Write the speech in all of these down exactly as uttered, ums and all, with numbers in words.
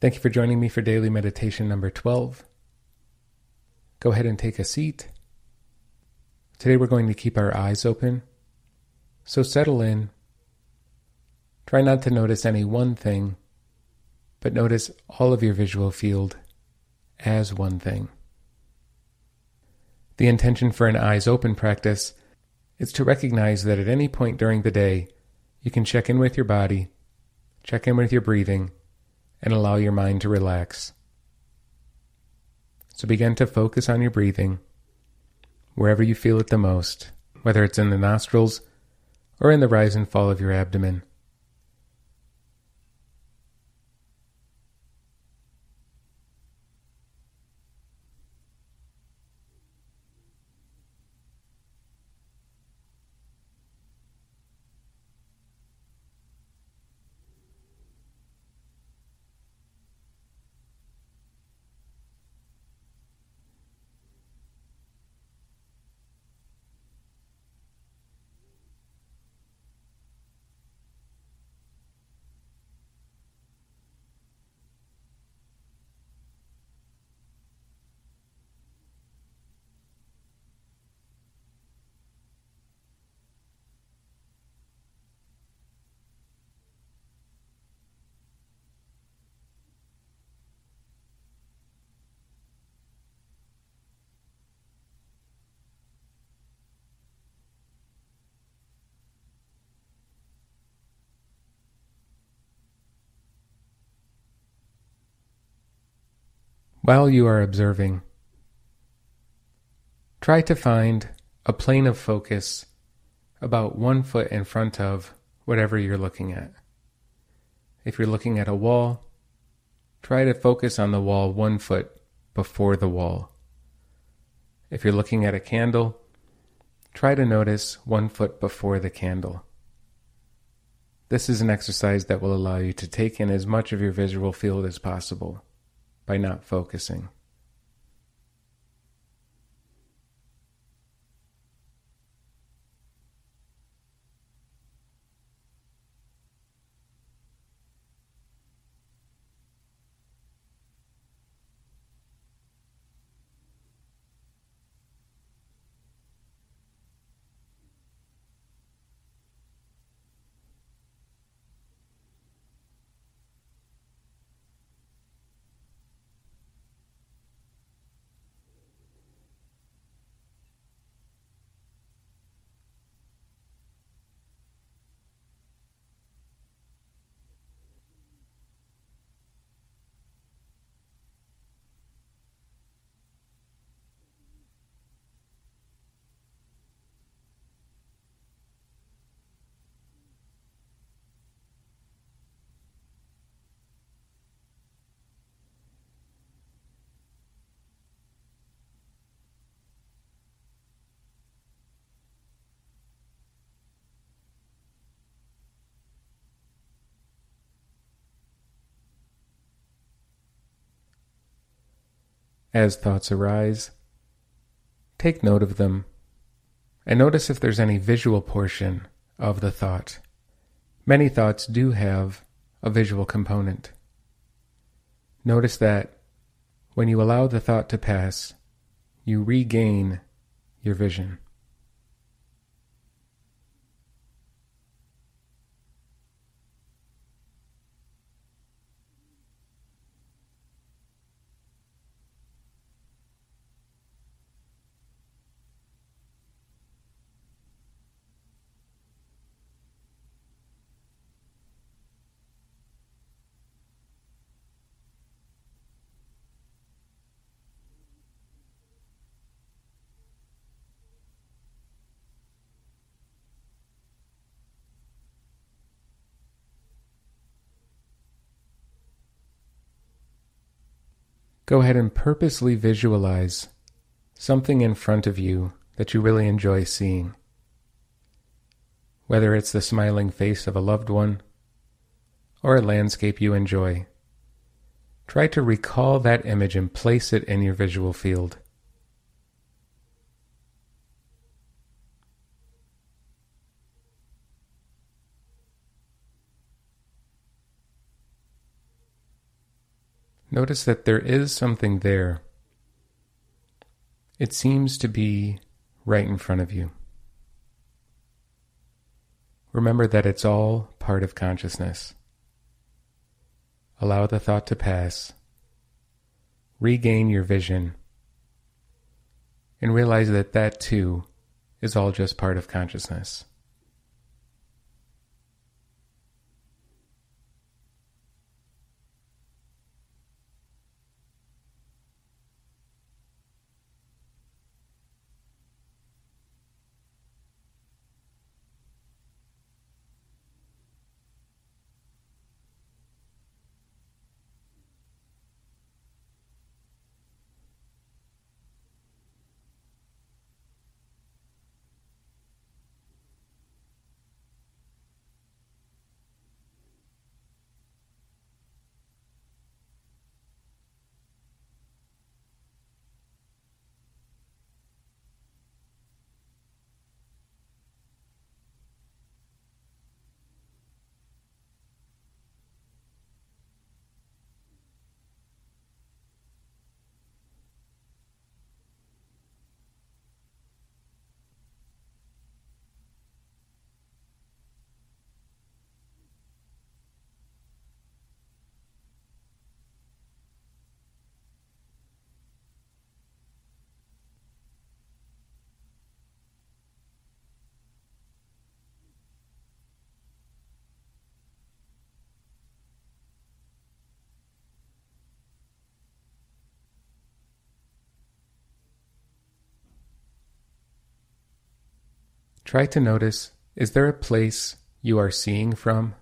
Thank you for joining me for daily meditation number twelve. Go ahead and take a seat. Today we're going to keep our eyes open, so settle in. Try not to notice any one thing, but notice all of your visual field as one thing. The intention for an eyes open practice is to recognize that at any point during the day, you can check in with your body, check in with your breathing, and allow your mind to relax. So begin to focus on your breathing, wherever you feel it the most, whether it's in the nostrils or in the rise and fall of your abdomen. While you are observing, try to find a plane of focus about one foot in front of whatever you're looking at. If you're looking at a wall, try to focus on the wall one foot before the wall. If you're looking at a candle, try to notice one foot before the candle. This is an exercise that will allow you to take in as much of your visual field as possible by not focusing. As thoughts arise, take note of them and notice if there's any visual portion of the thought. Many thoughts do have a visual component. Notice that when you allow the thought to pass, you regain your vision. Go ahead and purposely visualize something in front of you that you really enjoy seeing. Whether it's the smiling face of a loved one or a landscape you enjoy, try to recall that image and place it in your visual field. Notice that there is something there. It seems to be right in front of you. Remember that it's all part of consciousness. Allow the thought to pass. Regain your vision. And realize that that too is all just part of consciousness. Try to notice, is there a place you are seeing from?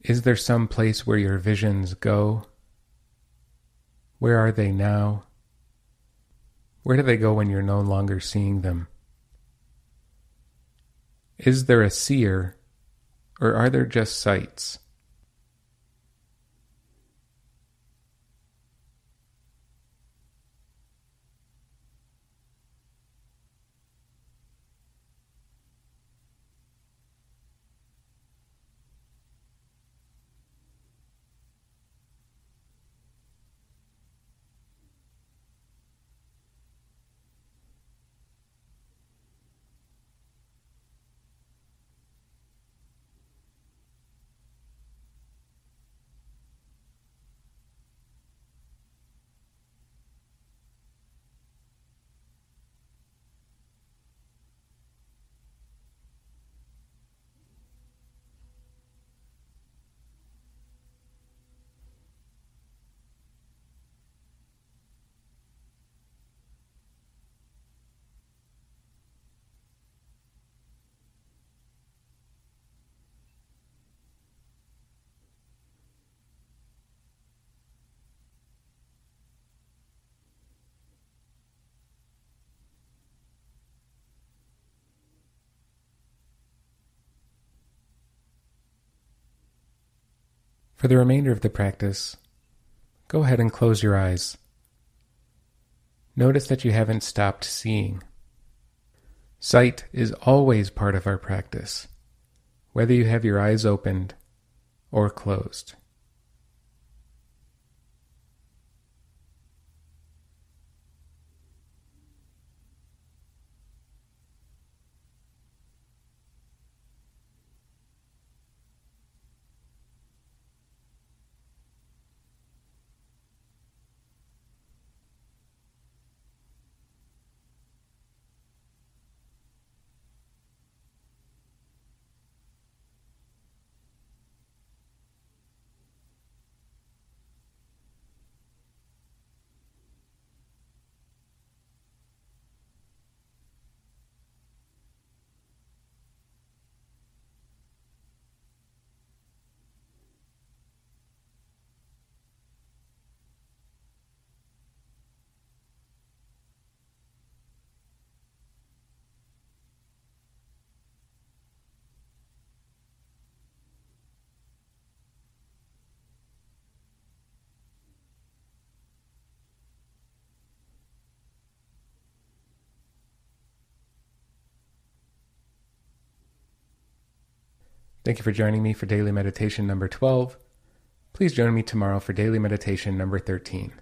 Is there some place where your visions go? Where are they now? Where do they go when you're no longer seeing them? Is there a seer, or are there just sights? For the remainder of the practice, go ahead and close your eyes. Notice that you haven't stopped seeing. Sight is always part of our practice, whether you have your eyes opened or closed. Thank you for joining me for daily meditation number twelve. Please join me tomorrow for daily meditation number thirteen.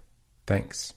Thanks.